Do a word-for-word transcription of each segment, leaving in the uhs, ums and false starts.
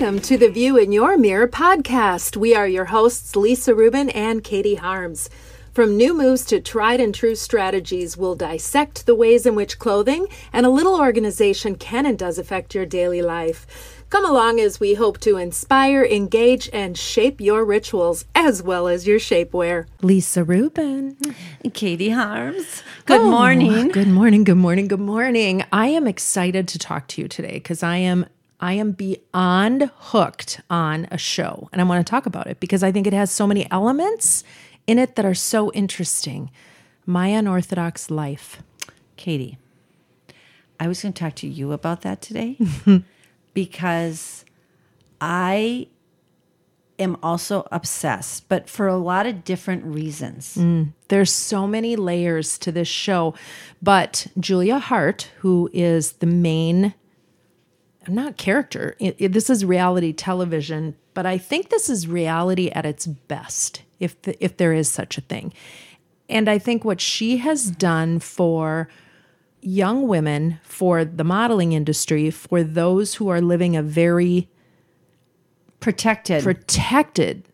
Welcome to the View in Your Mirror podcast. We are your hosts, Lisa Rubin and Katie Harms. From new moves to tried and true strategies, we'll dissect the ways in which clothing and a little organization can and does affect your daily life. Come along as we hope to inspire, engage, and shape your rituals as well as your shapewear. Lisa Rubin. Katie Harms. Good oh, morning. Good morning, good morning, good morning. I am excited to talk to you today because I am I am beyond hooked on a show, and I want to talk about it because I think it has so many elements in it that are so interesting. My Unorthodox Life. Katie, I was going to talk to you about that today. Because I am also obsessed, but for a lot of different reasons. Mm, there's so many layers to this show. But Julia Hart, who is the main, not character, it, it, this is reality television, but I think this is reality at its best, if the, if there is such a thing. And I think what she has done for young women, for the modeling industry, for those who are living a very protected, protected,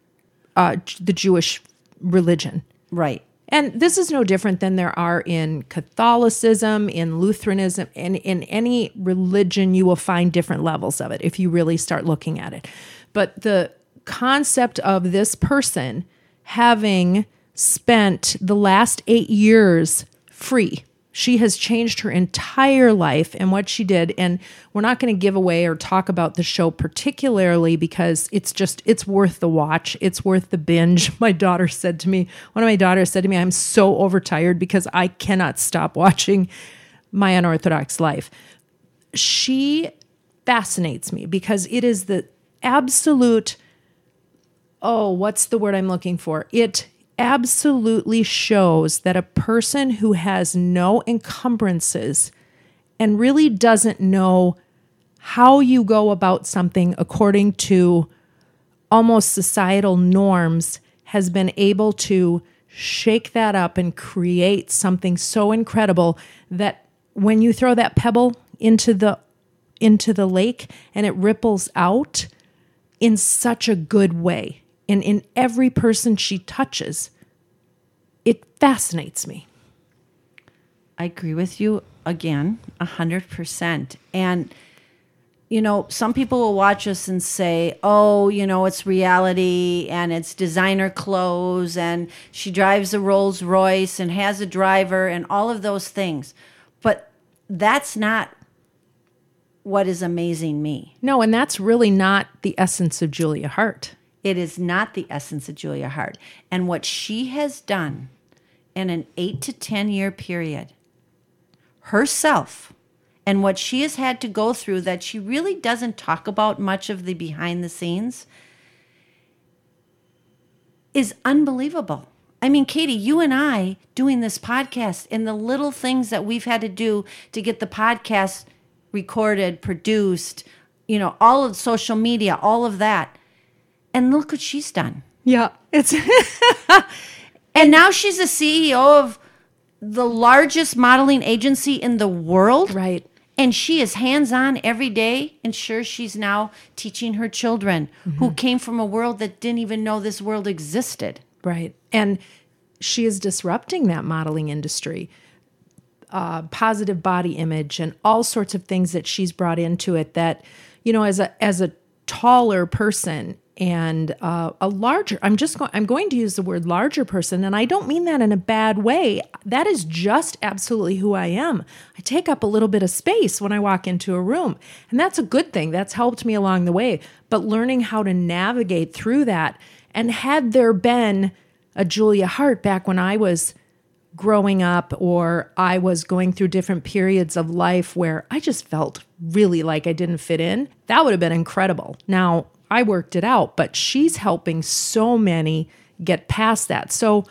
uh, the Jewish religion. Right. And this is no different than there are in Catholicism, in Lutheranism, and in any religion you will find different levels of it if you really start looking at it. But the concept of this person having spent the last eight years free. She has changed her entire life and what she did. And we're not going to give away or talk about the show particularly because it's just, it's worth the watch. It's worth the binge. My daughter said to me, one of my daughters said to me, I'm so overtired because I cannot stop watching My Unorthodox Life. She fascinates me because it is the absolute, oh, what's the word I'm looking for? It absolutely shows that a person who has no encumbrances and really doesn't know how you go about something according to almost societal norms has been able to shake that up and create something so incredible that when you throw that pebble into the into the lake and it ripples out in such a good way. And in every person she touches, it fascinates me. I agree with you again, one hundred percent. And, you know, some people will watch us and say, oh, you know, it's reality and it's designer clothes and she drives a Rolls Royce and has a driver and all of those things. But that's not what is amazing me. No, and that's really not the essence of Julia Hart. It is not the essence of Julia Hart. And what she has done in an eight to ten year period, herself, and what she has had to go through that she really doesn't talk about much of the behind the scenes, is unbelievable. I mean, Katie, you and I doing this podcast and the little things that we've had to do to get the podcast recorded, produced, you know, all of social media, all of that. And look what she's done. Yeah. it's And now she's the C E O of the largest modeling agency in the world. Right. And she is hands-on every day. And sure, she's now teaching her children mm-hmm. who came from a world that didn't even know this world existed. Right. And she is disrupting that modeling industry. Uh, positive body image and all sorts of things that she's brought into it that, you know, as a as a taller person, and uh, a larger, I'm just going, I'm going to use the word larger person, and I don't mean that in a bad way. That is just absolutely who I am. I take up a little bit of space when I walk into a room, and that's a good thing. That's helped me along the way. But learning how to navigate through that, and had there been a Julia Hart back when I was growing up, or I was going through different periods of life where I just felt really like I didn't fit in, that would have been incredible. Now, I worked it out, but she's helping so many get past that. So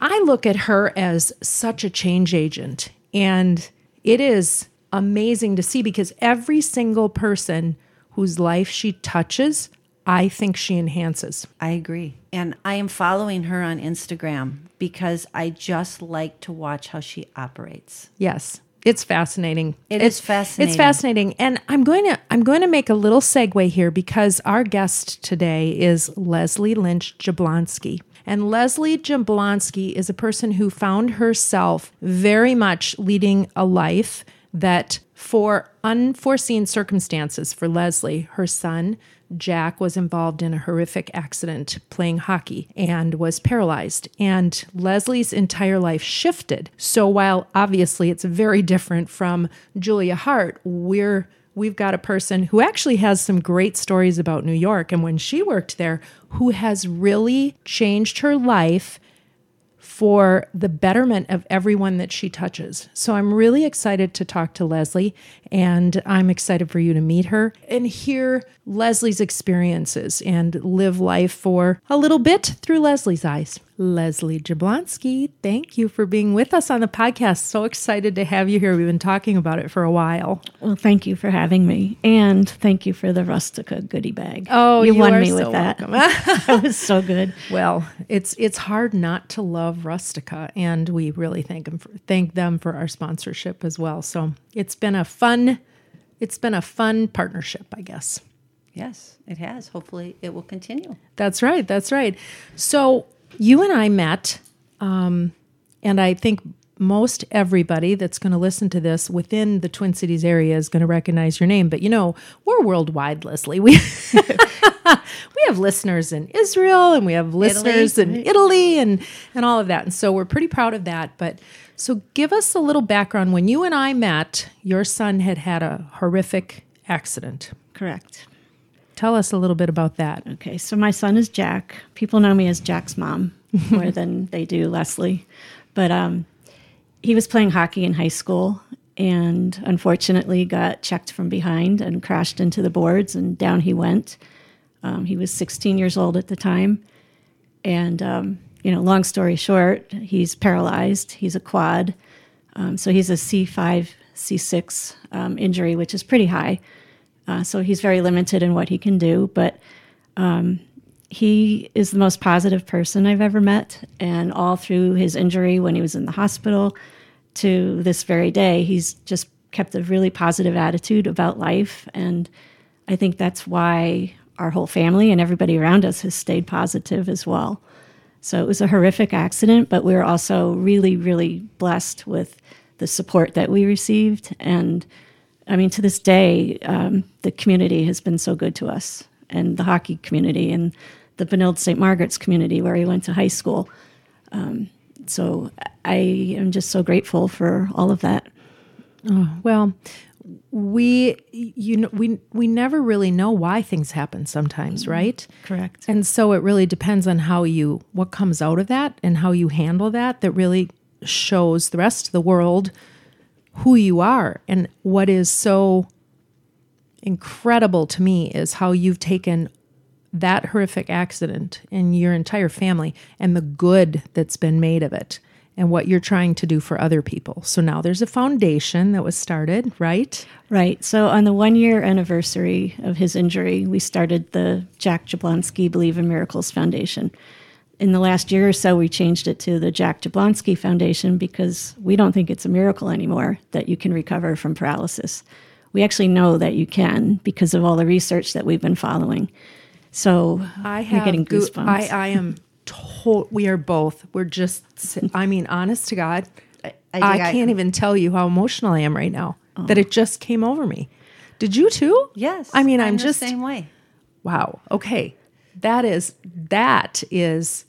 I look at her as such a change agent, and it is amazing to see because every single person whose life she touches, I think she enhances. I agree. And I am following her on Instagram because I just like to watch how she operates. Yes. It's fascinating. It it's, is fascinating. It's fascinating. And I'm going to I'm going to make a little segue here because our guest today is Leslie Lynch Jablonski. And Leslie Jablonski is a person who found herself very much leading a life that, for unforeseen circumstances for Leslie, her son, Jack, was involved in a horrific accident playing hockey and was paralyzed. And Leslie's entire life shifted. So while obviously it's very different from Julia Hart, we're we've got a person who actually has some great stories about New York and when she worked there, who has really changed her life for the betterment of everyone that she touches. So I'm really excited to talk to Leslie, and I'm excited for you to meet her and hear Leslie's experiences and live life for a little bit through Leslie's eyes. Leslie Jablonski, thank you for being with us on the podcast. So excited to have you here. We've been talking about it for a while. Well, thank you for having me, and thank you for the Rustica goodie bag. Oh, you, you won are me so with that. That was so good. Well, it's it's hard not to love Rustica, and we really thank them for, thank them for our sponsorship as well. So it's been a fun, it's been a fun partnership, I guess. Yes, it has. Hopefully, it will continue. That's right. That's right. So. You and I met, um, and I think most everybody that's going to listen to this within the Twin Cities area is going to recognize your name. But, you know, we're worldwide, Leslie. We we have listeners in Israel, and we have listeners Italy. in Italy and, and all of that. And so we're pretty proud of that. But so give us a little background. When you and I met, your son had had a horrific accident. Correct. Tell us a little bit about that. Okay, so my son is Jack. People know me as Jack's mom more than they do Leslie. But um, he was playing hockey in high school and unfortunately got checked from behind and crashed into the boards, and down he went. Um, he was sixteen years old at the time. And, um, you know, long story short, he's paralyzed. He's a quad. Um, so he's a C five, C six um, injury, which is pretty high. Uh, so he's very limited in what he can do, but um, he is the most positive person I've ever met. And all through his injury when he was in the hospital to this very day, he's just kept a really positive attitude about life. And I think that's why our whole family and everybody around us has stayed positive as well. So it was a horrific accident, but we were also really, really blessed with the support that we received. And I mean, to this day, um, the community has been so good to us, and the hockey community and the Benilde-Saint Margaret's community where he went to high school. Um, so I am just so grateful for all of that. Oh, well, we you know we we never really know why things happen sometimes, right? Correct. And so it really depends on how you what comes out of that and how you handle that. That really shows the rest of the world who you are. And what is so incredible to me is how you've taken that horrific accident and your entire family and the good that's been made of it and what you're trying to do for other people. So now there's a foundation that was started, right? Right. So on the one-year anniversary of his injury, we started the Jack Jablonski Believe in Miracles Foundation. In the last year or so, we changed it to the Jack Jablonski Foundation because we don't think it's a miracle anymore that you can recover from paralysis. We actually know that you can because of all the research that we've been following. So I have, you're getting goosebumps. I, I am told, we are both, we're just, I mean, honest to God, I, I, I can't I, even tell you how emotional I am right now, oh. that it just came over me. Did you too? Yes. I mean, I'm, I'm just. the same way. Wow. Okay. That is, that is.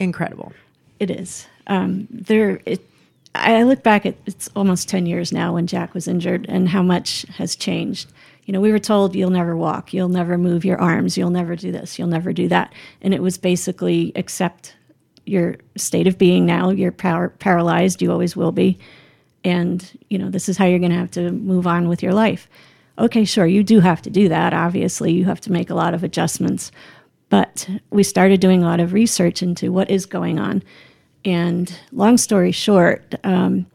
Incredible. It is. Um, there. It, I look back at it's almost ten years now when Jack was injured and how much has changed. You know, we were told you'll never walk, you'll never move your arms, you'll never do this, you'll never do that. And it was basically accept your state of being now, you're power, paralyzed, you always will be. And, you know, this is how you're going to have to move on with your life. Okay, sure, you do have to do that. Obviously, you have to make a lot of adjustments. But we started doing a lot of research into what is going on. And long story short, um,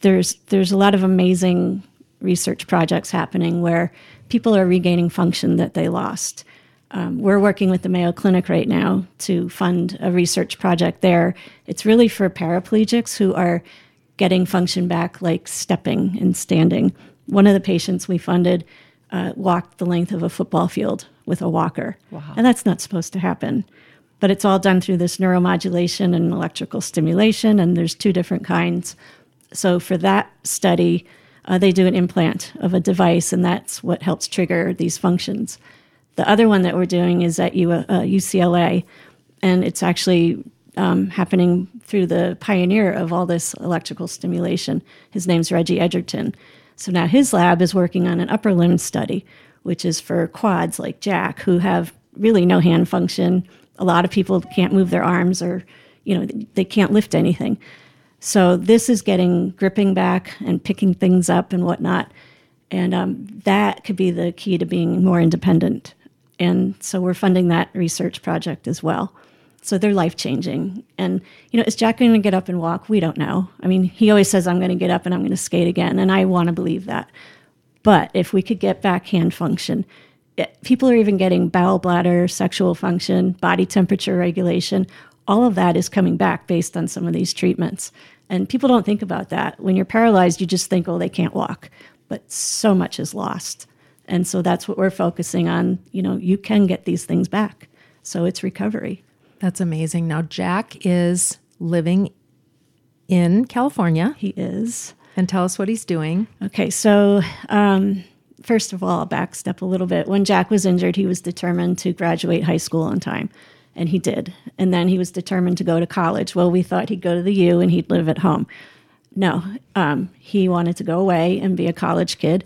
there's there's a lot of amazing research projects happening where people are regaining function that they lost. Um, we're working with the Mayo Clinic right now to fund a research project there. It's really for paraplegics who are getting function back like stepping and standing. One of the patients we funded uh, walked the length of a football field with a walker. Wow. And that's not supposed to happen. But it's all done through this neuromodulation and electrical stimulation, and there's two different kinds. So for that study, uh, they do an implant of a device, and that's what helps trigger these functions. The other one that we're doing is at U- uh, U C L A, and it's actually um, happening through the pioneer of all this electrical stimulation. His name's Reggie Edgerton. So now his lab is working on an upper limb study, which is for quads like Jack, who have really no hand function. A lot of people can't move their arms, or, you know, they can't lift anything. So this is getting gripping back and picking things up and whatnot. And um, that could be the key to being more independent. And so we're funding that research project as well. So they're life-changing. And, you know, is Jack going to get up and walk? We don't know. I mean, he always says, I'm going to get up and I'm going to skate again. And I want to believe that. But if we could get back hand function, it, people are even getting bowel bladder, sexual function, body temperature regulation. All of that is coming back based on some of these treatments. And people don't think about that. When you're paralyzed, you just think, oh, they can't walk. But so much is lost. And so that's what we're focusing on. You know, you can get these things back. So it's recovery. That's amazing. Now, Jack is living in California. He is. And tell us what he's doing. Okay, so um, first of all, I'll back step a little bit. When Jack was injured, he was determined to graduate high school on time, and he did. And then he was determined to go to college. Well, we thought he'd go to the U and he'd live at home. No, um, he wanted to go away and be a college kid.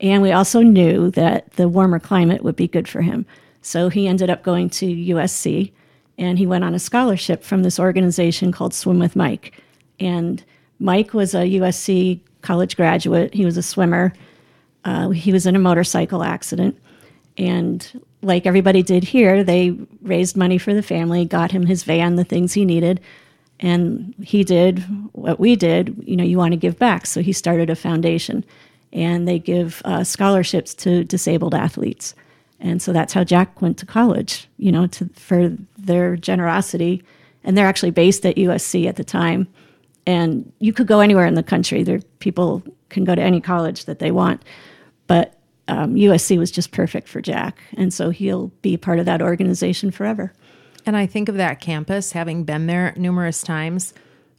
And we also knew that the warmer climate would be good for him. So he ended up going to U S C. And he went on a scholarship from this organization called Swim with Mike. And Mike was a U S C college graduate. He was a swimmer. Uh, he was in a motorcycle accident. And like everybody did here, they raised money for the family, got him his van, the things he needed. And he did what we did. You know, you want to give back. So he started a foundation. And they give uh, scholarships to disabled athletes. And so that's how Jack went to college, you know, to, for their generosity. And they're actually based at U S C at the time. And you could go anywhere in the country. There, people can go to any college that they want. But um, U S C was just perfect for Jack. And so he'll be part of that organization forever. And I think of that campus, having been there numerous times,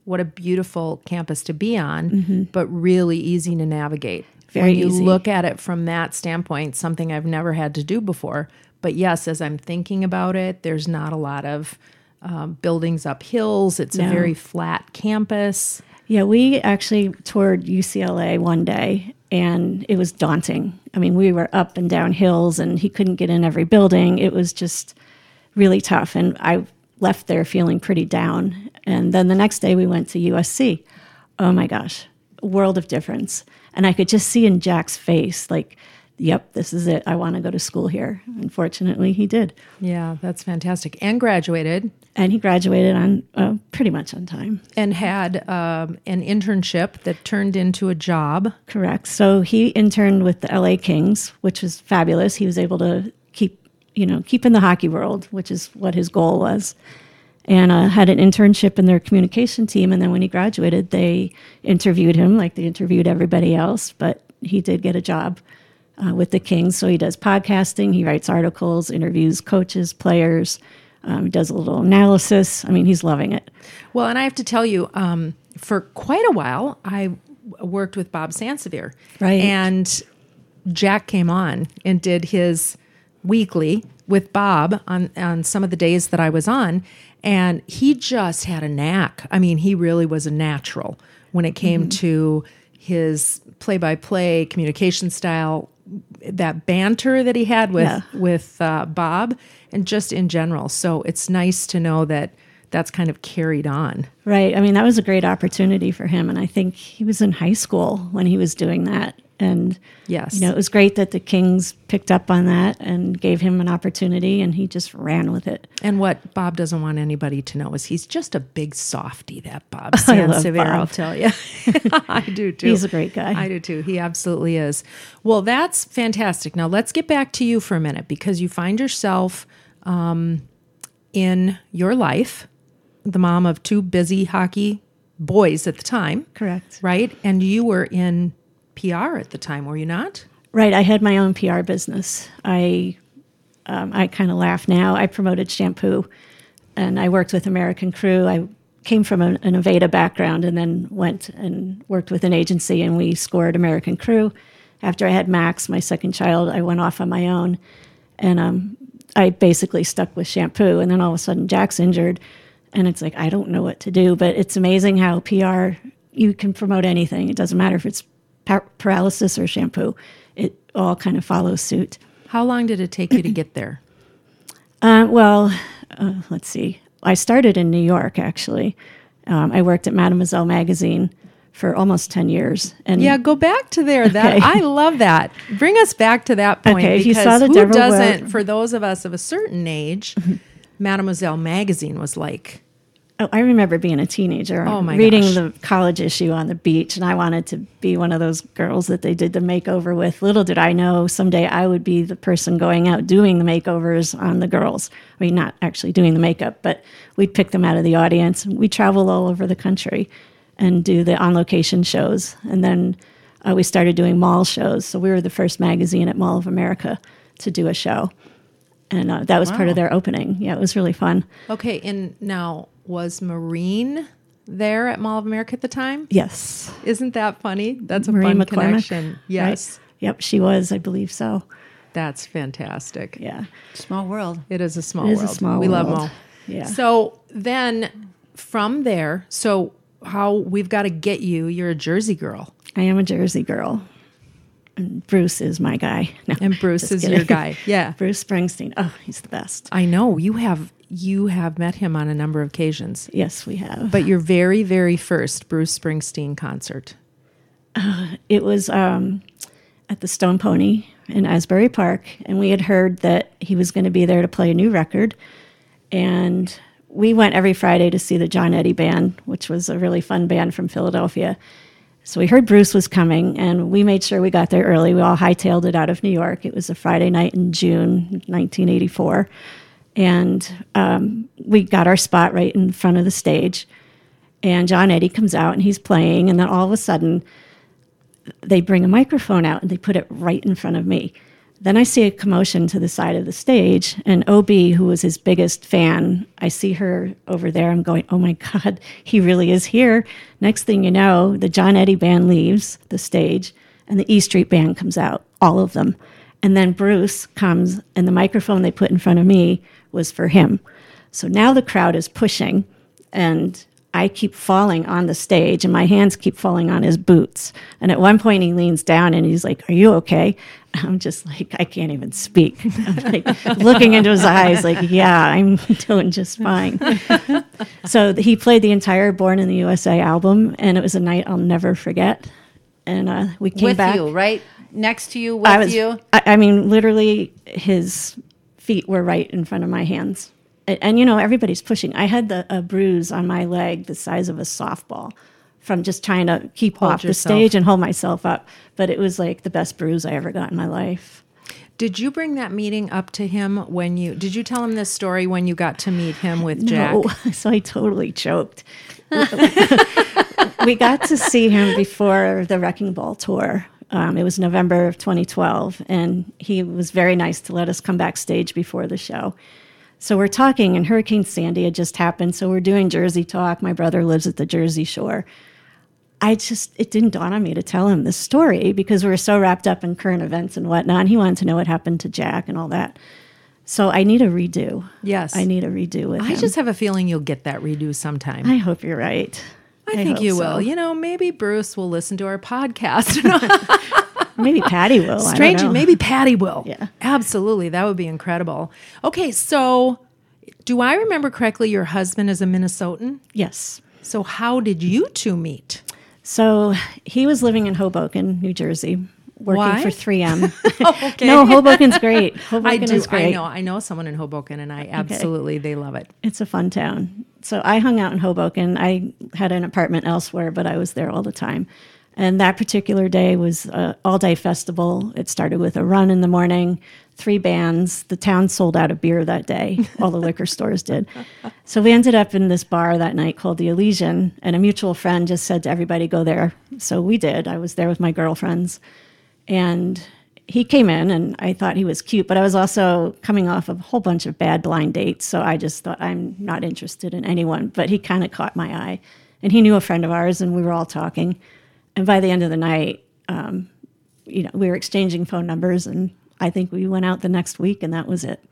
what a beautiful campus to be on, mm-hmm. but really easy to navigate. Very when you easy. Look at it from that standpoint, something I've never had to do before. But yes, as I'm thinking about it, there's not a lot of um, buildings up hills. It's no. a very flat campus. Yeah, we actually toured U C L A one day, and it was daunting. I mean, we were up and down hills, and he couldn't get in every building. It was just really tough, and I left there feeling pretty down. And then the next day, we went to U S C. Oh, my gosh. World of difference. And I could just see in Jack's face, like, yep, this is it. I want to go to school here. Unfortunately, he did. Yeah, that's fantastic. And graduated. And he graduated on uh, pretty much on time. And had um, an internship that turned into a job. Correct. So he interned with the L A Kings, which was fabulous. He was able to keep, you know, keep in the hockey world, which is what his goal was. And uh, had an internship in their communication team. And then when he graduated, they interviewed him like they interviewed everybody else. But he did get a job uh, with the Kings. So he does podcasting. He writes articles, interviews coaches, players. Um, does a little analysis. I mean, he's loving it. Well, and I have to tell you, um, for quite a while, I worked with Bob Sansevier. Right. And Jack came on and did his weekly with Bob on, on some of the days that I was on. And he just had a knack. I mean, he really was a natural when it came mm-hmm. to his play-by-play communication style, that banter that he had with yeah. with uh, Bob, and just in general. So it's nice to know that that's kind of carried on. Right. I mean, that was a great opportunity for him. And I think he was in high school when he was doing that. And yes. you know, it was great that the Kings picked up on that and gave him an opportunity, and he just ran with it. And what Bob doesn't want anybody to know is he's just a big softy, that Bob Sansevier, I'll tell you. I do, too. He's a great guy. I do, too. He absolutely is. Well, that's fantastic. Now, let's get back to you for a minute, because you find yourself um, in your life, the mom of two busy hockey boys at the time. Correct. Right? And you were in P R at the time, were you not? Right. I had my own P R business. I um, I kind of laugh now. I promoted shampoo, and I worked with American Crew. I came from an, an Aveda background and then went and worked with an agency, and we scored American Crew. After I had Max, my second child, I went off on my own, and um, I basically stuck with shampoo. And then all of a sudden, Jack's injured, and it's like, I don't know what to do. But it's amazing how P R, you can promote anything. It doesn't matter if it's par- paralysis or shampoo. It all kind of follows suit. How long did it take you to get there? Uh, well, uh, let's see. I started in New York, actually. Um, I worked at Mademoiselle magazine for almost ten years. And yeah, go back to there. Okay. That I love that. Bring us back to that point. Okay, because if you saw the who Deborah doesn't, Weld- for those of us of a certain age, Mademoiselle magazine was like... Oh, I remember being a teenager, oh my reading gosh. the college issue on the beach, and I wanted to be one of those girls that they did the makeover with. Little did I know someday I would be the person going out doing the makeovers on the girls. I mean, not actually doing the makeup, but we'd pick them out of the audience. We traveled all over the country and do the on-location shows. And then uh, we started doing mall shows. So we were the first magazine at Mall of America to do a show. And uh, that was wow. part of their opening. Yeah, it was really fun. Okay, and now, was Maureen there at Mall of America at the time? Yes. Isn't that funny? That's a Maureen fun McCormick, connection. Yes. Right? Yep, she was, I believe so. That's fantastic. Yeah. Small world. It is a small world. It is world. a small we world. We love Mall. Yeah. So then from there, so... how we've got to get you. You're a Jersey girl. I am a Jersey girl. And Bruce is my guy. No, and Bruce is kidding. Your guy. Yeah. Bruce Springsteen. Oh, he's the best. I know. You have you have met him on a number of occasions. Yes, we have. But your very, very first Bruce Springsteen concert. Uh, it was um, at the Stone Pony in Asbury Park. And we had heard that he was going to be there to play a new record. And... we went every Friday to see the John Eddie Band, which was a really fun band from Philadelphia. So we heard Bruce was coming, and we made sure we got there early. We all hightailed it out of New York. It was a Friday night in June nineteen eighty-four. And um, we got our spot right in front of the stage. And John Eddie comes out, and he's playing. And then all of a sudden, they bring a microphone out, and they put it right in front of me. Then I see a commotion to the side of the stage, and O B, who was his biggest fan, I see her over there. I'm going, oh, my God, he really is here. Next thing you know, the John Eddie Band leaves the stage, and the E Street Band comes out, all of them. And then Bruce comes, and the microphone they put in front of me was for him. So now the crowd is pushing, and I keep falling on the stage, and my hands keep falling on his boots. And at one point, he leans down, and he's like, are you okay? I'm just like, I can't even speak. I'm like looking into his eyes like, yeah, I'm doing just fine. So he played the entire Born in the U S A album, and it was a night I'll never forget. And uh, we came with back. With you, right? Next to you, with I was, you? I, I mean, literally, his feet were right in front of my hands. And, you know, everybody's pushing. I had the, a bruise on my leg the size of a softball from just trying to keep hold off yourself. The stage and hold myself up. But it was like the best bruise I ever got in my life. Did you bring that meeting up to him when you... did you tell him this story when you got to meet him with no, Jack? So I totally choked. We got to see him before the Wrecking Ball tour. Um, it was November of twenty twelve. And he was very nice to let us come backstage before the show. So we're talking, and Hurricane Sandy had just happened, so we're doing Jersey talk. My brother lives at the Jersey Shore. I just, it didn't dawn on me to tell him this story because we were so wrapped up in current events and whatnot. He wanted to know what happened to Jack and all that. So I need a redo. Yes. I need a redo with I him. I just have a feeling you'll get that redo sometime. I hope you're right. I, I think you so. will. You know, maybe Bruce will listen to our podcast. Maybe Patty will. Strange, I don't know. Maybe Patty will. Yeah. Absolutely. That would be incredible. Okay, so do I remember correctly your husband is a Minnesotan? Yes. So how did you two meet? So he was living in Hoboken, New Jersey, working Why? for three M. Oh, okay. No, Hoboken's great. Hoboken I do, is great. I know. I know someone in Hoboken, and I absolutely, okay. they love it. It's a fun town. So I hung out in Hoboken. I had an apartment elsewhere, but I was there all the time. And that particular day was an all-day festival. It started with a run in the morning, three bands. The town sold out of beer that day. All the liquor stores did. So we ended up in this bar that night called the Elysian, and a mutual friend just said to everybody, go there. So we did. I was there with my girlfriends. And he came in, and I thought he was cute, but I was also coming off of a whole bunch of bad blind dates, so I just thought I'm not interested in anyone. But he kind of caught my eye, and he knew a friend of ours, and we were all talking. And by the end of the night, um, you know, we were exchanging phone numbers, and I think we went out the next week, and that was it.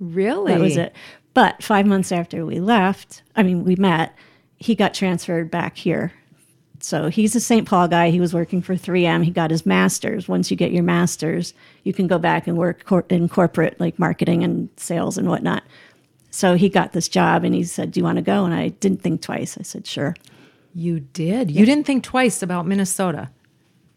Really? That was it. But five months after we left, I mean, we met, he got transferred back here. So he's a Saint Paul guy. He was working for three M. He got his master's. Once you get your master's, you can go back and work cor- in corporate, like marketing and sales and whatnot. So he got this job, and he said, do you want to go? And I didn't think twice. I said, sure. You did? You yeah. didn't think twice about Minnesota?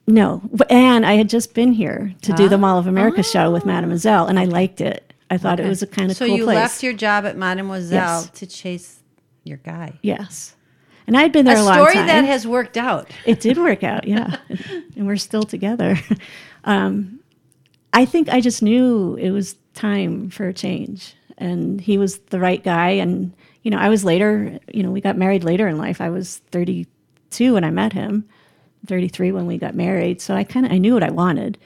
No. And I had just been here to ah. do the Mall of America ah. show with Mademoiselle, and I liked it. I thought okay. it was a kind of so cool place. So you left your job at Mademoiselle yes. to chase your guy. Yes. And I'd been there a, a long time. A story that has worked out. It did work out, yeah. And we're still together. Um, I think I just knew it was time for a change. And he was the right guy, and... You know, I was later, you know, we got married later in life. I was thirty-two when I met him, thirty-three when we got married. So I kind of, I knew what I wanted.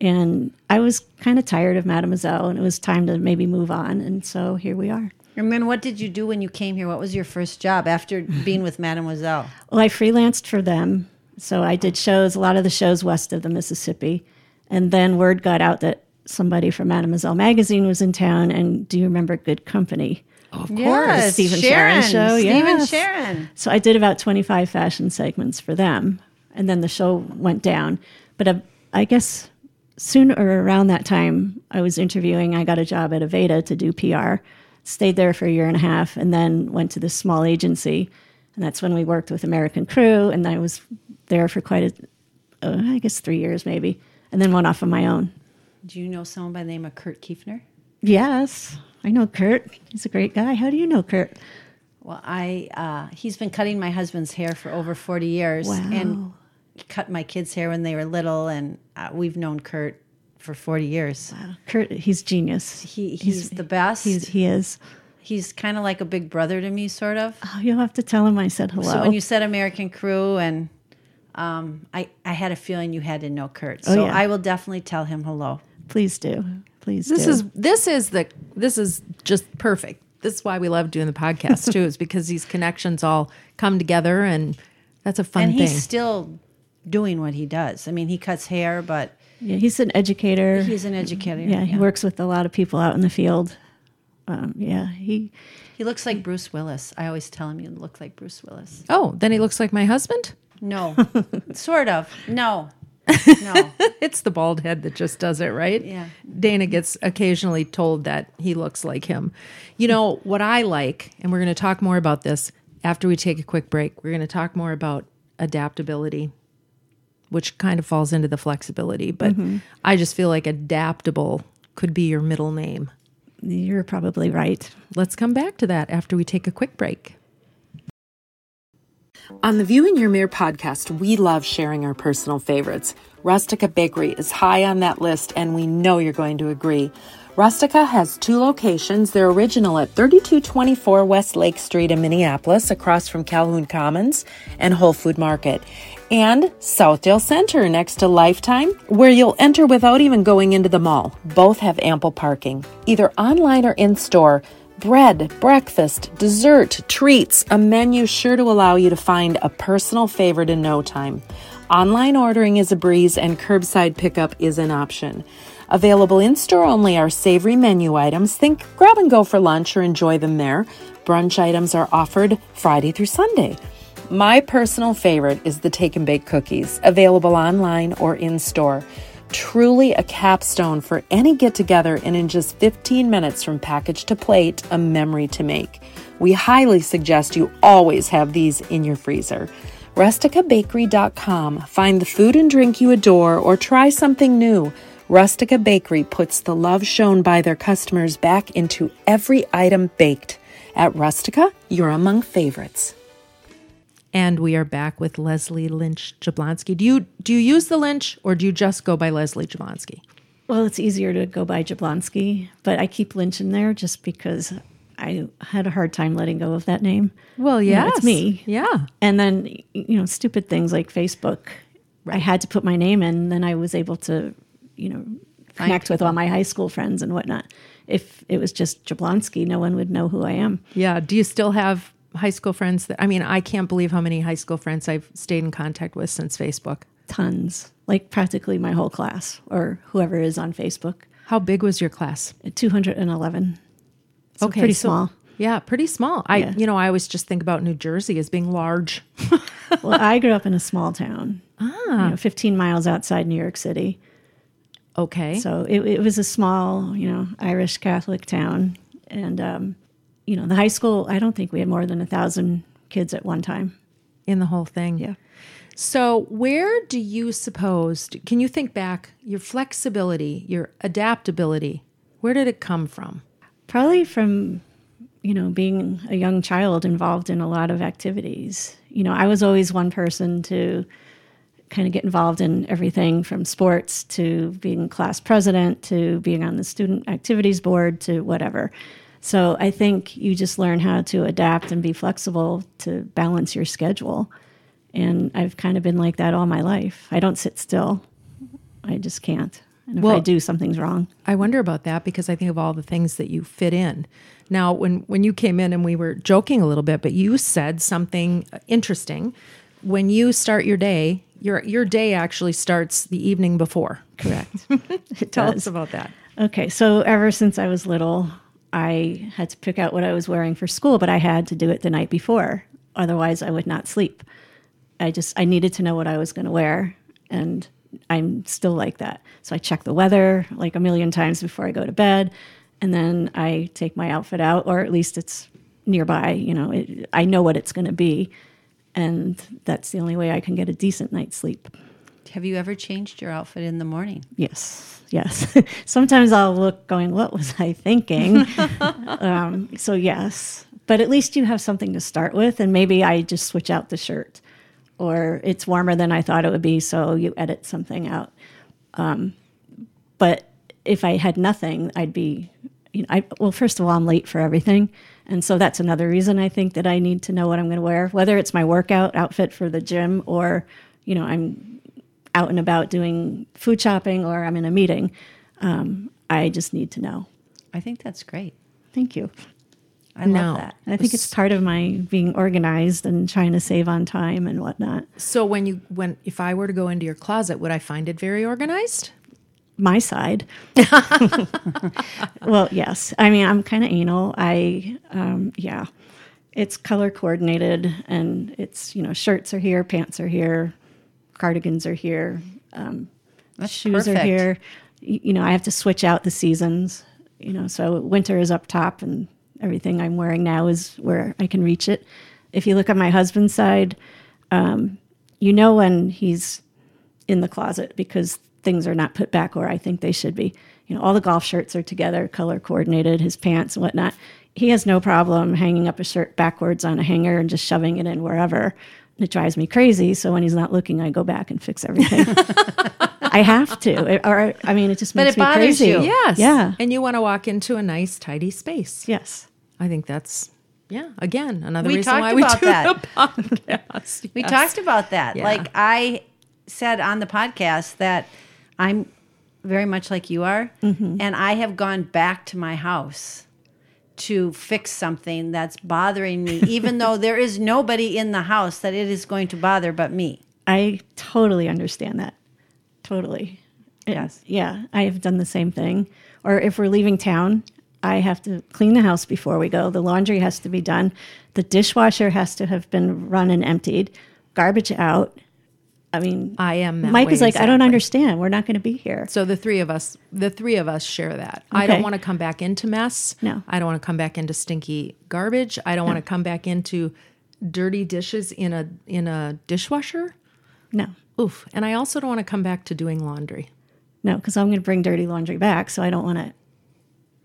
And I was kind of tired of Mademoiselle, and it was time to maybe move on. And so here we are. And then what did you do when you came here? What was your first job after being with Mademoiselle? Well, I freelanced for them. So I did shows, a lot of the shows west of the Mississippi. And then word got out that somebody from Mademoiselle magazine was in town. And do you remember Good Company? Oh, of yes, course. Stephen Sharon, Sharon show. Yes. Stephen Sharon. So I did about twenty-five fashion segments for them. And then the show went down. But uh, I guess soon or around that time, I was interviewing. I got a job at Aveda to do P R. Stayed there for a year and a half and then went to this small agency. And that's when we worked with American Crew. And I was there for quite a, uh, I guess, three years maybe. And then went off on my own. Do you know someone by the name of Kurt Kiefner? Yes. I know Kurt. He's a great guy. How do you know Kurt? Well, I uh, he's been cutting my husband's hair for over forty years, wow. and cut my kids' hair when they were little, and uh, we've known Kurt for forty years. Wow, Kurt, he's genius. He he's, he's the best. He's, he is. He's kind of like a big brother to me, sort of. Oh, you'll have to tell him I said hello. So when you said American Crew, and um, I I had a feeling you had to know Kurt, so oh, yeah. I will definitely tell him hello. Please do. Please this do. is this is the this is just perfect. This is why we love doing the podcast too, is because these connections all come together, and that's a fun and thing. And he's still doing what he does. I mean, he cuts hair, but yeah, he's an educator. He's an educator. Yeah, yeah. He works with a lot of people out in the field. Um, yeah, he he looks like Bruce Willis. I always tell him you look like Bruce Willis. Oh, then he looks like my husband? No, sort of. No. No, it's the bald head that just does it, right? Yeah. Dana gets occasionally told that he looks like him. You know, what I like, and we're going to talk more about this after we take a quick break, we're going to talk more about adaptability, which kind of falls into the flexibility. But mm-hmm. I just feel like adaptable could be your middle name. You're probably right. Let's come back to that after we take a quick break. On the Viewing Your Mirror podcast, we love sharing our personal favorites. Rustica Bakery is high on that list, and we know you're going to agree. Rustica has two locations. Their original at thirty-two twenty-four West Lake Street in Minneapolis, across from Calhoun Commons and Whole Food Market. And Southdale Center next to Lifetime, where you'll enter without even going into the mall. Both have ample parking, either online or in-store. Bread, breakfast, dessert, treats, a menu sure to allow you to find a personal favorite in no time. Online ordering is a breeze, and curbside pickup is an option. Available in-store only are savory menu items. Think grab and go for lunch or enjoy them there. Brunch items are offered Friday through Sunday. My personal favorite is the take and bake cookies, available online or in-store. Truly a capstone for any get-together, and in just fifteen minutes from package to plate, a memory to make. We highly suggest you always have these in your freezer. rustica bakery dot com. Find the food and drink you adore, or try something new. Rustica Bakery puts the love shown by their customers back into every item baked. At Rustica, you're among favorites. And we are back with Leslie Lynch Jablonski. Do you do you use the Lynch, or do you just go by Leslie Jablonski? Well, it's easier to go by Jablonski, but I keep Lynch in there just because I had a hard time letting go of that name. Well, yeah, you know, it's me. Yeah. And then, you know, stupid things like Facebook. Right. I had to put my name in, and then I was able to, you know, connect with all my high school friends and whatnot. If it was just Jablonski, no one would know who I am. Yeah. Do you still have high school friends? That, I mean, I can't believe how many high school friends I've stayed in contact with since Facebook. Tons, like practically my whole class or whoever is on Facebook. How big was your class? two hundred eleven. So okay, pretty so, small. Yeah, pretty small. I, yeah. you know, I always just think about New Jersey as being large. Well, I grew up in a small town, ah. you know, fifteen miles outside New York City. Okay. So it, it was a small, you know, Irish Catholic town, and um, you know, the high school, I don't think we had more than a thousand kids at one time. In the whole thing. Yeah. So where do you suppose, can you think back, your flexibility, your adaptability, where did it come from? Probably from, you know, being a young child involved in a lot of activities. You know, I was always one person to kind of get involved in everything from sports to being class president to being on the student activities board to whatever. So I think you just learn how to adapt and be flexible to balance your schedule. And I've kind of been like that all my life. I don't sit still. I just can't. And if well, I do, something's wrong. I wonder about that because I think of all the things that you fit in. Now, when, when you came in and we were joking a little bit, but you said something interesting. When you start your day, your your day actually starts the evening before. Correct. It Tell does. us about that. Okay. So ever since I was little, I had to pick out what I was wearing for school, but I had to do it the night before. Otherwise, I would not sleep. I just, I needed to know what I was going to wear, and I'm still like that. So I check the weather like a million times before I go to bed, and then I take my outfit out, or at least it's nearby. You know, it, I know what it's going to be, and that's the only way I can get a decent night's sleep. Have you ever changed your outfit in the morning? Yes, yes. Sometimes I'll look going, what was I thinking? um, so yes, but at least you have something to start with, and maybe I just switch out the shirt, or it's warmer than I thought it would be, so you edit something out. Um, but if I had nothing, I'd be, you know, I, well, first of all, I'm late for everything. And so that's another reason I think that I need to know what I'm going to wear, whether it's my workout outfit for the gym or, you know, I'm out and about doing food shopping, or I'm in a meeting. Um, I just need to know. I think that's great. Thank you. I no. love that. And I think it's part of my being organized and trying to save on time and whatnot. So when you, when, if I were to go into your closet, would I find it very organized? My side. Well, yes. I mean, I'm kind of anal. I, um, yeah, it's color coordinated, and it's, you know, shirts are here, pants are here, cardigans are here, um, shoes perfect. are here. You, you know, I have to switch out the seasons, you know, so winter is up top, and everything I'm wearing now is where I can reach it. If you look on my husband's side, um, you know when he's in the closet because things are not put back where I think they should be. You know, all the golf shirts are together, color coordinated, his pants and whatnot. He has no problem hanging up a shirt backwards on a hanger and just shoving it in wherever. It drives me crazy. So when he's not looking, I go back and fix everything. I have to. It, or I mean, it just makes me crazy. But it bothers you. Yes. Yeah. And you want to walk into a nice, tidy space. Yes. I think that's, yeah, again, another we reason why we do that. the podcast. yes. We talked about that. Yeah. Like I said on the podcast that I'm very much like you are. Mm-hmm. And I have gone back to my house to fix something that's bothering me, even though there is nobody in the house that it is going to bother but me. I totally understand that. Totally. Yes. Yeah, I have done the same thing. Or if we're leaving town, I have to clean the house before we go. The laundry has to be done. The dishwasher has to have been run and emptied. Garbage out. I mean, I am that Mike way, is like, exactly. I don't understand. We're not going to be here. So the three of us, the three of us share that. Okay. I don't want to come back into mess. No. I don't want to come back into stinky garbage. I don't no. want to come back into dirty dishes in a in a dishwasher. No. Oof. And I also don't want to come back to doing laundry. No, because I'm going to bring dirty laundry back. So I don't want to,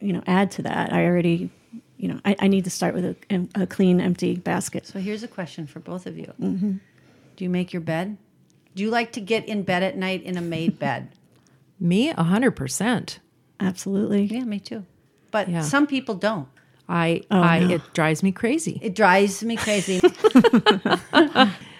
you know, add to that. I already you know, I, I need to start with a, a clean, empty basket. So here's a question for both of you. Mm-hmm. Do you make your bed? Do you like to get in bed at night in a made bed? Me, one hundred percent. Absolutely. Yeah, me too. But yeah. Some people don't. I, oh, I, no. It drives me crazy. It drives me crazy.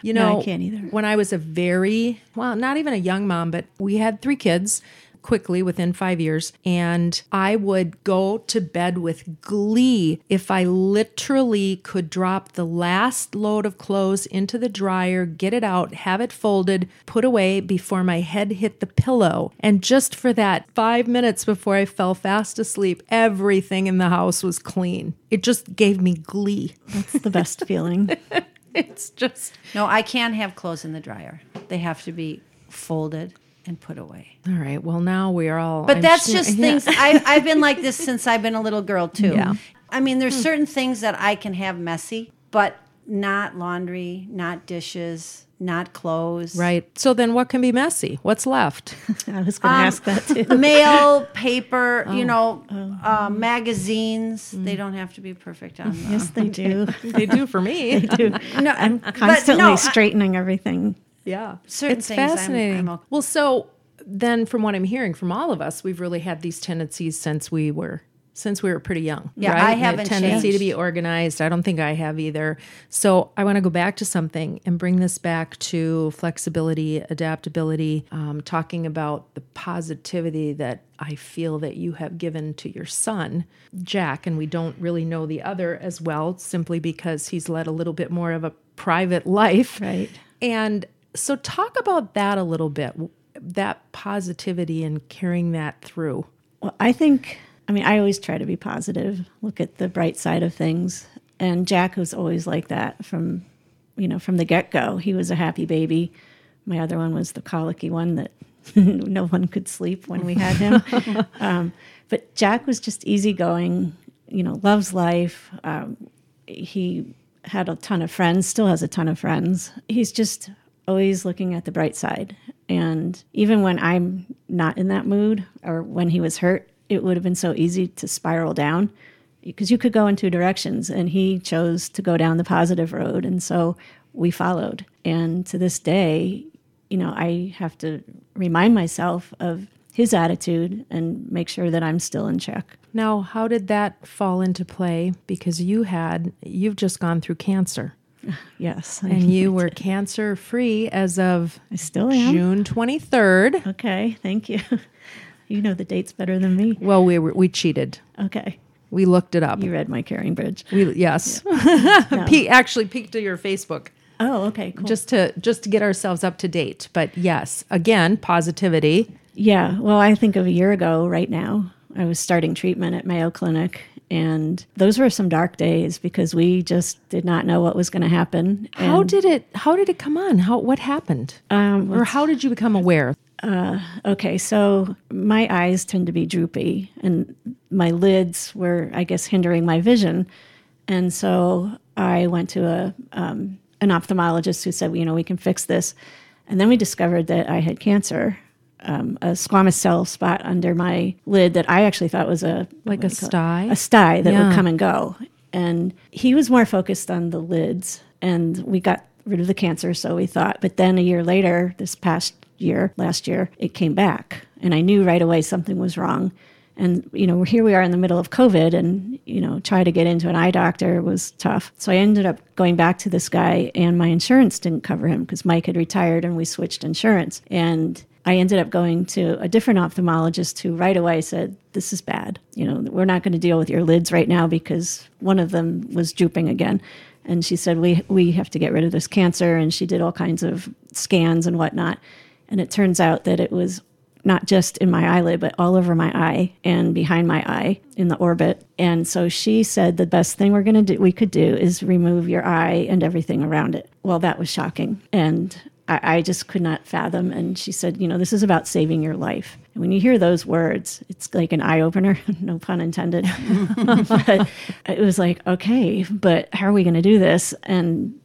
You know, no, I can't either. When I was a very, well, not even a young mom, but we had three kids quickly within five years. And I would go to bed with glee if I literally could drop the last load of clothes into the dryer, get it out, have it folded, put away before my head hit the pillow. And just for that five minutes before I fell fast asleep, everything in the house was clean. It just gave me glee. That's the best feeling. It's just... No, I can't have clothes in the dryer. They have to be folded and put away. All right. Well, now we are all... But I'm that's sure, just yeah. things... I, I've been like this since I've been a little girl, too. Yeah. I mean, there's certain things that I can have messy, but not laundry, not dishes, not clothes. Right. So then what can be messy? What's left? I was going to um, ask that, too. Mail, paper, oh. you know, oh. uh, magazines. Mm. They don't have to be perfect on them. Yes, they do. They do for me. They do. No, I'm constantly no, straightening I, everything. Yeah, certain it's things. It's fascinating. I'm, I'm okay. Well, so then, from what I'm hearing from all of us, we've really had these tendencies since we were since we were pretty young. Yeah, right? I haven't a tendency changed. To be organized. I don't think I have either. So I want to go back to something and bring this back to flexibility, adaptability, um, talking about the positivity that I feel that you have given to your son, Jack, and we don't really know the other as well, simply because he's led a little bit more of a private life. Right. And so talk about that a little bit, that positivity and carrying that through. Well, I think, I mean, I always try to be positive, look at the bright side of things. And Jack was always like that from, you know, from the get-go. He was a happy baby. My other one was the colicky one that no one could sleep when we had him. um, but Jack was just easygoing, you know, loves life. Um, he had a ton of friends, still has a ton of friends. He's just... always looking at the bright side. And even when I'm not in that mood or when he was hurt, it would have been so easy to spiral down because you could go in two directions. And he chose to go down the positive road. And so we followed. And to this day, you know, I have to remind myself of his attitude and make sure that I'm still in check. Now, how did that fall into play? Because you had, you've just gone through cancer. Yes. I and you were cancer-free as of I still am. June twenty-third. Okay, thank you. You know the dates better than me. Well, we were, we cheated. Okay. We looked it up. You read my Caring Bridge. We, yes. Yeah. No. Pe- actually peeked to your Facebook. Oh, okay, cool. Just to, just to get ourselves up to date. But yes, again, positivity. Yeah, well, I think of a year ago right now, I was starting treatment at Mayo Clinic. And those were some dark days because we just did not know what was going to happen. And how did it? How did it come on? How? What happened? Um, or how did you become aware? Uh, okay, so my eyes tend to be droopy, and my lids were, I guess, hindering my vision. And so I went to a um, an ophthalmologist who said, you know, we can fix this. And then we discovered that I had cancer. Um, a squamous cell spot under my lid that I actually thought was a... Like a sty? A sty that yeah. would come and go. And he was more focused on the lids, and we got rid of the cancer, so we thought. But then a year later, this past year, last year, it came back. And I knew right away something was wrong. And, you know, here we are in the middle of COVID, and, you know, trying to get into an eye doctor was tough. So I ended up going back to this guy, and my insurance didn't cover him because Mike had retired, and we switched insurance. And... I ended up going to a different ophthalmologist who right away said, this is bad. You know, we're not going to deal with your lids right now because one of them was drooping again. And she said, we we have to get rid of this cancer. And she did all kinds of scans and whatnot. And it turns out that it was not just in my eyelid, but all over my eye and behind my eye in the orbit. And so she said, the best thing we're going to do, we could do is remove your eye and everything around it. Well, that was shocking. And I just could not fathom. And she said, you know, this is about saving your life. And when you hear those words, it's like an eye-opener, no pun intended. But it was like, okay, but how are we going to do this? And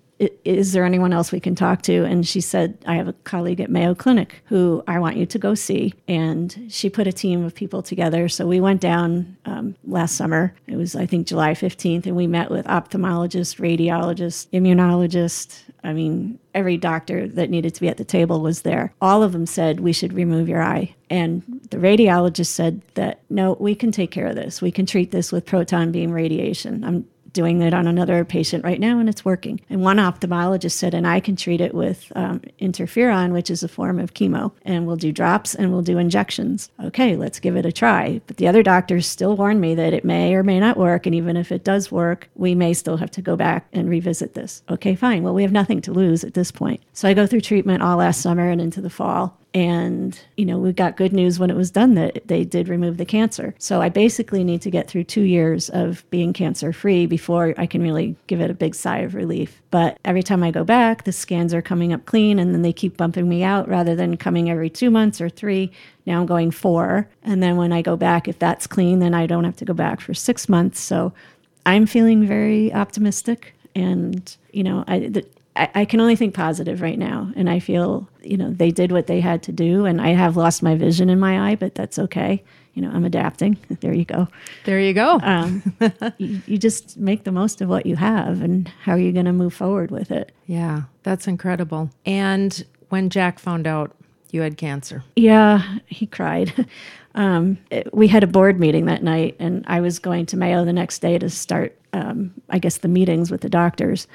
is there anyone else we can talk to? And she said, I have a colleague at Mayo Clinic who I want you to go see. And she put a team of people together. So we went down um, last summer. It was, I think, July fifteenth. And we met with ophthalmologists, radiologists, immunologists. I mean, every doctor that needed to be at the table was there. All of them said, we should remove your eye. And the radiologist said that, no, we can take care of this. We can treat this with proton beam radiation. I'm doing that on another patient right now, and it's working. And one ophthalmologist said, and I can treat it with um, interferon, which is a form of chemo, and we'll do drops and we'll do injections. Okay, let's give it a try. But the other doctors still warned me that it may or may not work, and even if it does work, we may still have to go back and revisit this. Okay, fine. Well, we have nothing to lose at this point. So I go through treatment all last summer and into the fall. And, you know, we got good news when it was done that they did remove the cancer. So I basically need to get through two years of being cancer free before I can really give it a big sigh of relief. But every time I go back, the scans are coming up clean, and then they keep bumping me out rather than coming every two months or three. Now I'm going four. And then when I go back, if that's clean, then I don't have to go back for six months. So I'm feeling very optimistic. And, you know, I... The, I can only think positive right now. And I feel, you know, they did what they had to do. And I have lost my vision in my eye, but that's okay. You know, I'm adapting. There you go. There you go. Um, you, you just make the most of what you have, and how are you going to move forward with it? Yeah, that's incredible. And when Jack found out you had cancer. Yeah, he cried. Um, it, we had a board meeting that night, and I was going to Mayo the next day to start, um, I guess, the meetings with the doctors.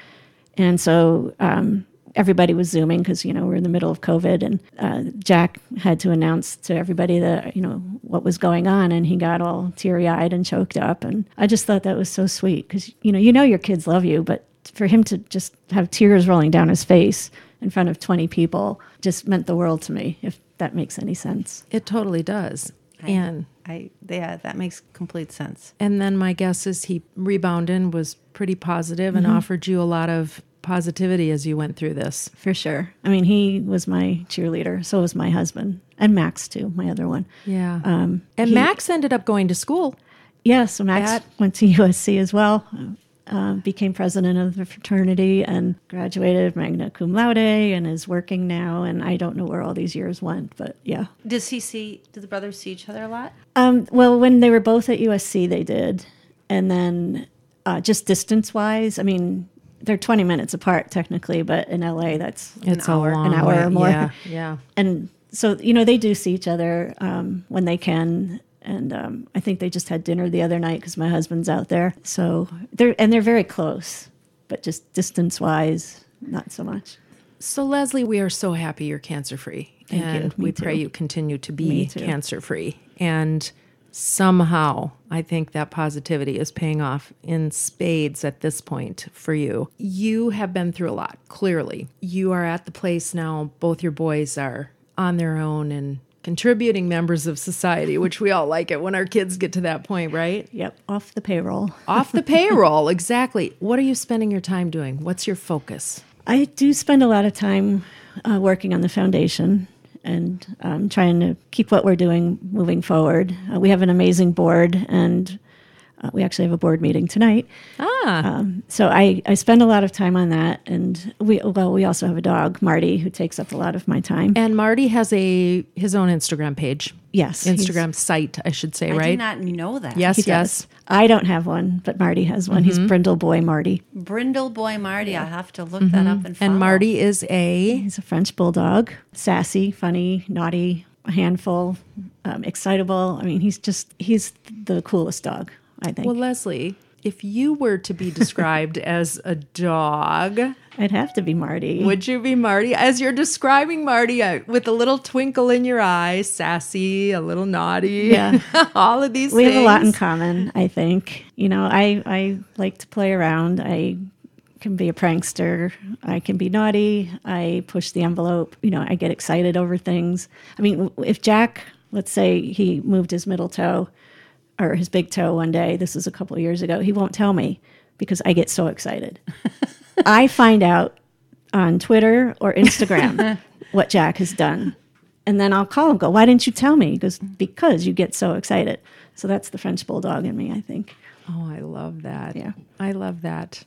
And so um, everybody was Zooming because, you know, we're in the middle of COVID, and uh, Jack had to announce to everybody that, you know, what was going on, and he got all teary-eyed and choked up. And I just thought that was so sweet because, you know, you know your kids love you, but for him to just have tears rolling down his face in front of twenty people just meant the world to me, if that makes any sense. It totally does. I, and I, yeah, that makes complete sense. And then my guess is he rebounded and was pretty positive mm-hmm. and offered you a lot of positivity as you went through this. For sure. I mean, he was my cheerleader. So was my husband, and Max too, my other one. Yeah. Um, and he, Max ended up going to school. Yeah. So Max at, went to U S C as well, uh, became president of the fraternity and graduated magna cum laude and is working now. And I don't know where all these years went, but yeah. Does he see, did the brothers see each other a lot? Um, well, when they were both at U S C, they did. And then uh, just distance-wise, I mean, they're twenty minutes apart technically, but in L A that's an it's hour, an hour way. or more. Yeah, yeah. And so, you know, they do see each other um, when they can. And um, I think they just had dinner the other night because my husband's out there. So they're, and they're very close, but just distance wise, not so much. So Leslie, we are so happy you're cancer free. Thank and you. Me we too. Pray you continue to be cancer free. And somehow, I think that positivity is paying off in spades at this point for you. You have been through a lot, clearly. You are at the place now, both your boys are on their own and contributing members of society, which we all like it when our kids get to that point, right? Yep, off the payroll. Off the payroll, exactly. What are you spending your time doing? What's your focus? I do spend a lot of time uh, working on the foundation. And um, trying to keep what we're doing moving forward. Uh, we have an amazing board, and uh, we actually have a board meeting tonight. Ah, um, so I, I spend a lot of time on that, and we well we also have a dog, Marty, who takes up a lot of my time. And Marty has a his own Instagram page. Yes, Instagram site, I should say, I right? I did not know that. Yes, he yes. Does. I don't have one, but Marty has one. Mm-hmm. He's Brindle Boy Marty. Brindle Boy Marty. Yeah. I'll have to look mm-hmm. that up and follow. And Marty is a... He's a French bulldog. Sassy, funny, naughty, a handful, um, excitable. I mean, he's just, he's the coolest dog, I think. Well, Leslie, if you were to be described as a dog... I'd have to be Marty. Would you be Marty? As you're describing Marty uh, with a little twinkle in your eye, sassy, a little naughty, yeah. all of these we things. We have a lot in common, I think. You know, I, I like to play around. I can be a prankster. I can be naughty. I push the envelope. You know, I get excited over things. I mean, if Jack, let's say he moved his middle toe or his big toe one day, this is a couple of years ago, he won't tell me because I get so excited. I find out on Twitter or Instagram what Jack has done. And then I'll call him, go, why didn't you tell me? He goes, because you get so excited. So that's the French bulldog in me, I think. Oh, I love that. Yeah. I love that.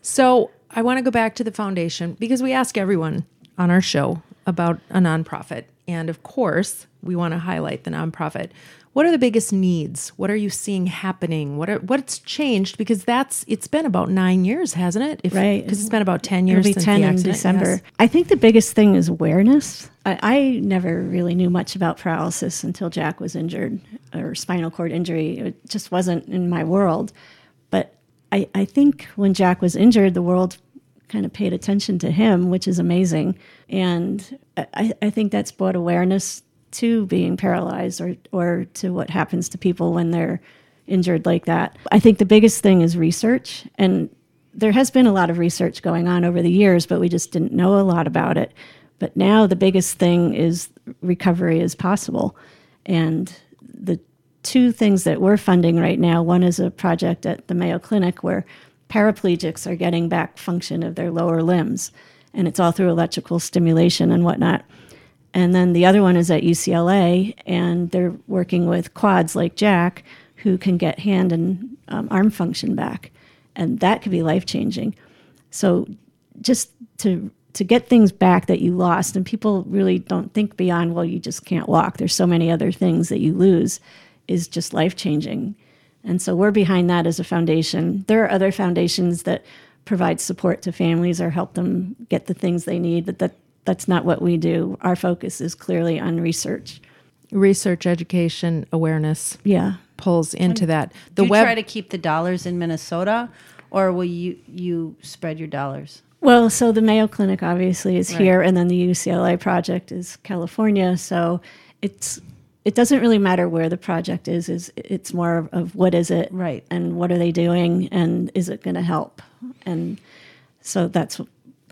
So I want to go back to the foundation because we ask everyone on our show about a nonprofit. And of course, we want to highlight the nonprofit. What are the biggest needs? What are you seeing happening? What are, what's changed? Because that's it's been about nine years, hasn't it? If, right. Because it's been about ten years It'll be since ten the accident. In December. Yes. I think the biggest thing is awareness. I, I never really knew much about paralysis until Jack was injured or spinal cord injury. It just wasn't in my world. But I, I think when Jack was injured, the world kind of paid attention to him, which is amazing. And I, I think that's brought awareness to being paralyzed or, or to what happens to people when they're injured like that. I think the biggest thing is research. And there has been a lot of research going on over the years, but we just didn't know a lot about it. But now the biggest thing is recovery is possible. And the two things that we're funding right now, one is a project at the Mayo Clinic where paraplegics are getting back function of their lower limbs, and it's all through electrical stimulation and whatnot. And then the other one is at U C L A, and they're working with quads like Jack, who can get hand and um, arm function back, and that could be life-changing. So just to to get things back that you lost, and people really don't think beyond, well, you just can't walk. There's so many other things that you lose, is just life-changing. And so we're behind that as a foundation. There are other foundations that provide support to families or help them get the things they need, but that, that's not what we do. Our focus is clearly on research. Research, education, awareness. Yeah. Pulls into and that. The do web- you try to keep the dollars in Minnesota, or will you, you spread your dollars? Well, so the Mayo Clinic obviously is right. here, and then the U C L A project is California, so it's... It doesn't really matter where the project is, is it's more of, of what is it, right, and what are they doing, and is it going to help? And so that's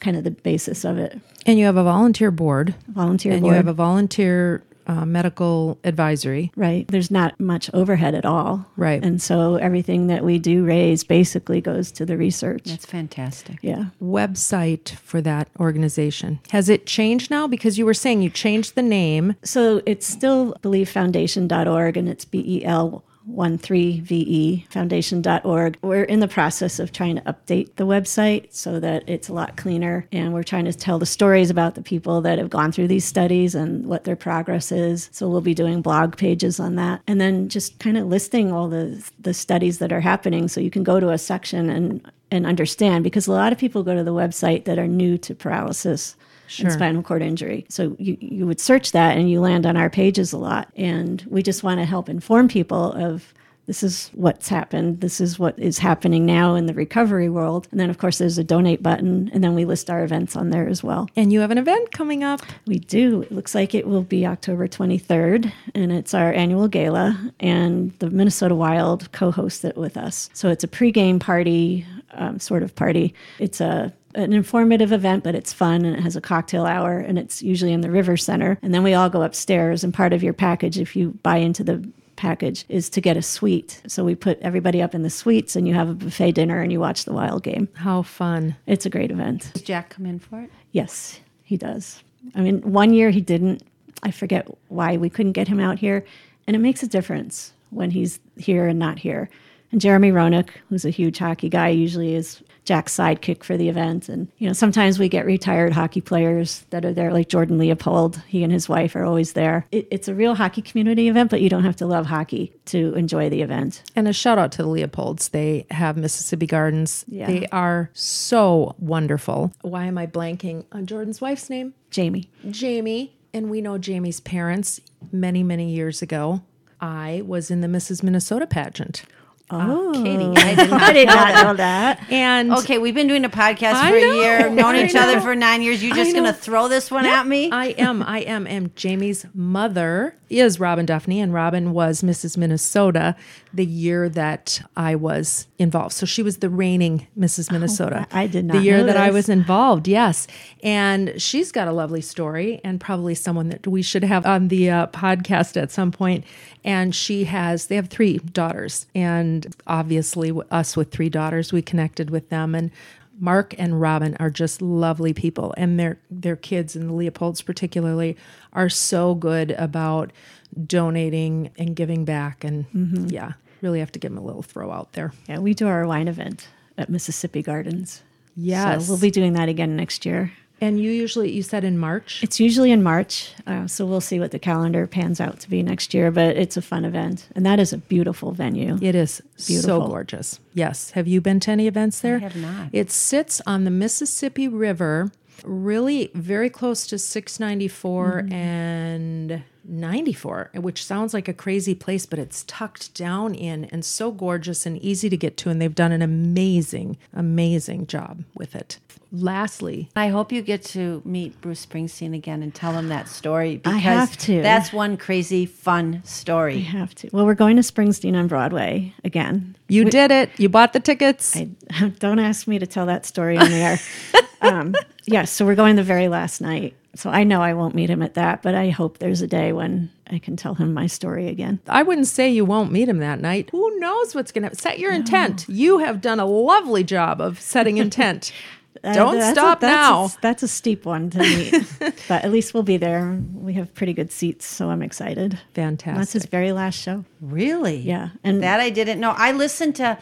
kind of the basis of it. And you have a volunteer board. Volunteer and board. And you have a volunteer uh, medical advisory. Right. There's not much overhead at all. Right. And so everything that we do raise basically goes to the research. That's fantastic. Yeah. Website for that organization. Has it changed now? Because you were saying you changed the name. So it's still believe foundation dot org, and it's B E L one three V E foundation dot org. We're in the process of trying to update the website so that it's a lot cleaner, and we're trying to tell the stories about the people that have gone through these studies and what their progress is. So we'll be doing blog pages on that, and then just kind of listing all the the studies that are happening so you can go to a section and and understand, because a lot of people go to the website that are new to paralysis. Sure. And spinal cord injury. So you, you would search that and you land on our pages a lot. And we just want to help inform people of this is what's happened. This is what is happening now in the recovery world. And then, of course, there's a donate button. And then we list our events on there as well. And you have an event coming up. We do. It looks like it will be October twenty-third. And it's our annual gala. And the Minnesota Wild co-hosts it with us. So it's a pregame party, um, sort of party. It's a an informative event, but it's fun, and it has a cocktail hour, and it's usually in the River Center. And then we all go upstairs, and part of your package, if you buy into the package, is to get a suite. So we put everybody up in the suites, and you have a buffet dinner, and you watch the Wild game. How fun. It's a great event. Does Jack come in for it? Yes, he does. I mean, one year he didn't. I forget why we couldn't get him out here, and it makes a difference when he's here and not here. And Jeremy Roenick, who's a huge hockey guy, usually is Jack's sidekick for the event. And, you know, sometimes we get retired hockey players that are there, like Jordan Leopold. He and his wife are always there. It, it's a real hockey community event, but you don't have to love hockey to enjoy the event. And a shout out to the Leopolds. They have Mississippi Gardens. Yeah. They are so wonderful. Why am I blanking on Jordan's wife's name? Jamie. Jamie. And we know Jamie's parents many, many years ago. I was in the Missus Minnesota pageant. Oh, uh, Katie, I did not, I did know, not that. know that. And okay, we've been doing a podcast I for know, a year, known I each know. other for nine years. You're just going to throw this one yeah, at me? I am, I am. And Jamie's mother is Robin Duffney, and Robin was Missus Minnesota the year that I was involved. So she was the reigning Missus Minnesota. Oh, I did not know The year know that this. I was involved, yes. And she's got a lovely story, and probably someone that we should have on the uh, podcast at some point. And she has, they have three daughters. And obviously us with three daughters, we connected with them. And Mark and Robin are just lovely people. And their their kids, and the Leopolds particularly, are so good about donating and giving back. And mm-hmm. yeah, really have to give them a little throw out there. Yeah, we do our wine event at Mississippi Gardens. Yes. So we'll be doing that again next year. And you usually, you said in March? It's usually in March. Uh, so we'll see what the calendar pans out to be next year, but it's a fun event. And that is a beautiful venue. It is beautiful. So gorgeous. Yes. Have you been to any events there? I have not. It sits on the Mississippi River, really very close to six ninety-four mm-hmm. and ninety-four, which sounds like a crazy place, but it's tucked down in and so gorgeous and easy to get to. And they've done an amazing, amazing job with it. Lastly, I hope you get to meet Bruce Springsteen again and tell him that story. Because I have to. That's one crazy, fun story. I have to. Well, we're going to Springsteen on Broadway again. You we, did it. You bought the tickets. I, don't ask me to tell that story on the air. um, yes. Yeah, so we're going the very last night. So I know I won't meet him at that, but I hope there's a day when I can tell him my story again. I wouldn't say you won't meet him that night. Who knows what's going to set your no. intent. You have done a lovely job of setting intent. Don't uh, stop a, that's now. A, that's a steep one to meet, but at least we'll be there. We have pretty good seats, so I'm excited. Fantastic. And that's his very last show. Really? Yeah. And that I didn't know. I listened to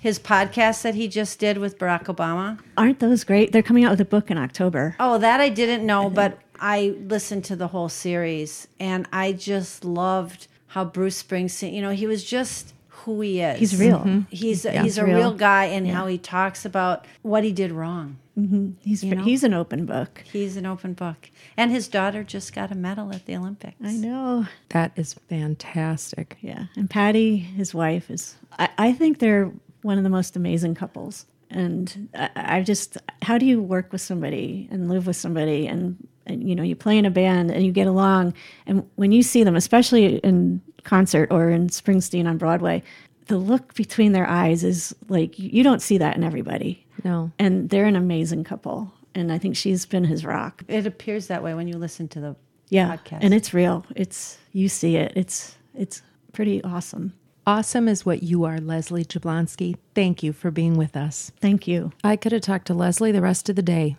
his podcast that he just did with Barack Obama. Aren't those great? They're coming out with a book in October. Oh, that I didn't know, I but I listened to the whole series, and I just loved how Bruce Springsteen, you know, he was just who he is. He's real. Mm-hmm. He's yeah, he's a real, real guy, and yeah. how he talks about what he did wrong. Mm-hmm. He's you know? he's an open book. He's an open book. And his daughter just got a medal at the Olympics. I know. That is fantastic. Yeah. And Patty, his wife, is, I, I think they're one of the most amazing couples. And I, I just, how do you work with somebody and live with somebody and, and, you know, you play in a band and you get along. And when you see them, especially in concert or in Springsteen on Broadway, the look between their eyes is like, you don't see that in everybody. No. And they're an amazing couple. And I think she's been his rock. It appears that way when you listen to the yeah, podcast. And it's real. It's, you see it. It's, it's pretty awesome. Awesome is what you are, Leslie Jablonski. Thank you for being with us. Thank you. I could have talked to Leslie the rest of the day.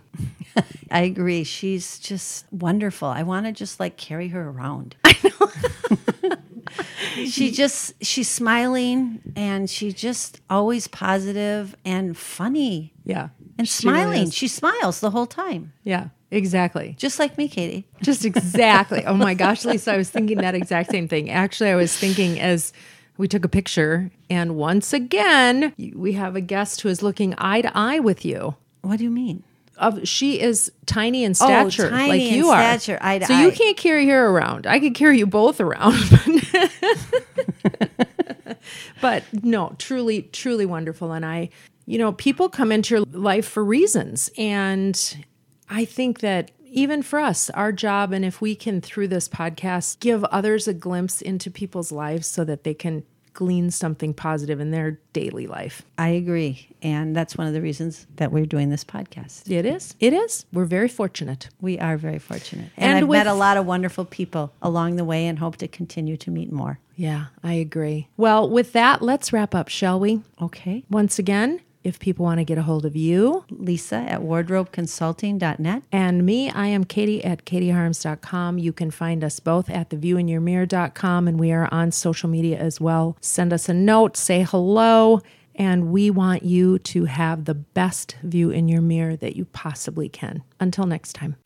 I agree. She's just wonderful. I want to just like carry her around. I know. she just, she's smiling and she just always positive and funny. Yeah. And she smiling. Really she smiles the whole time. Yeah. Exactly. Just like me, Katie. Just exactly. Oh my gosh, Lisa, I was thinking that exact same thing. Actually, I was thinking as we took a picture, and once again, we have a guest who is looking eye to eye with you. What do you mean? Of, she is tiny in stature, oh, tiny like in you stature, are. Eye to so eye. You can't carry her around. I could carry you both around. But no, truly, truly wonderful. And I, you know, people come into your life for reasons. And I think that even for us, our job, and if we can, through this podcast, give others a glimpse into people's lives so that they can glean something positive in their daily life. I agree. And that's one of the reasons that we're doing this podcast. It is. It is. We're very fortunate. We are very fortunate. And, and I've with, met a lot of wonderful people along the way and hope to continue to meet more. Yeah, I agree. Well, with that, let's wrap up, shall we? Okay. Once again, if people want to get a hold of you, Lisa at wardrobe consulting dot net. And me, I am Katie at katie harms dot com. You can find us both at the view in your mirror dot com, and we are on social media as well. Send us a note, say hello, and we want you to have the best view in your mirror that you possibly can. Until next time.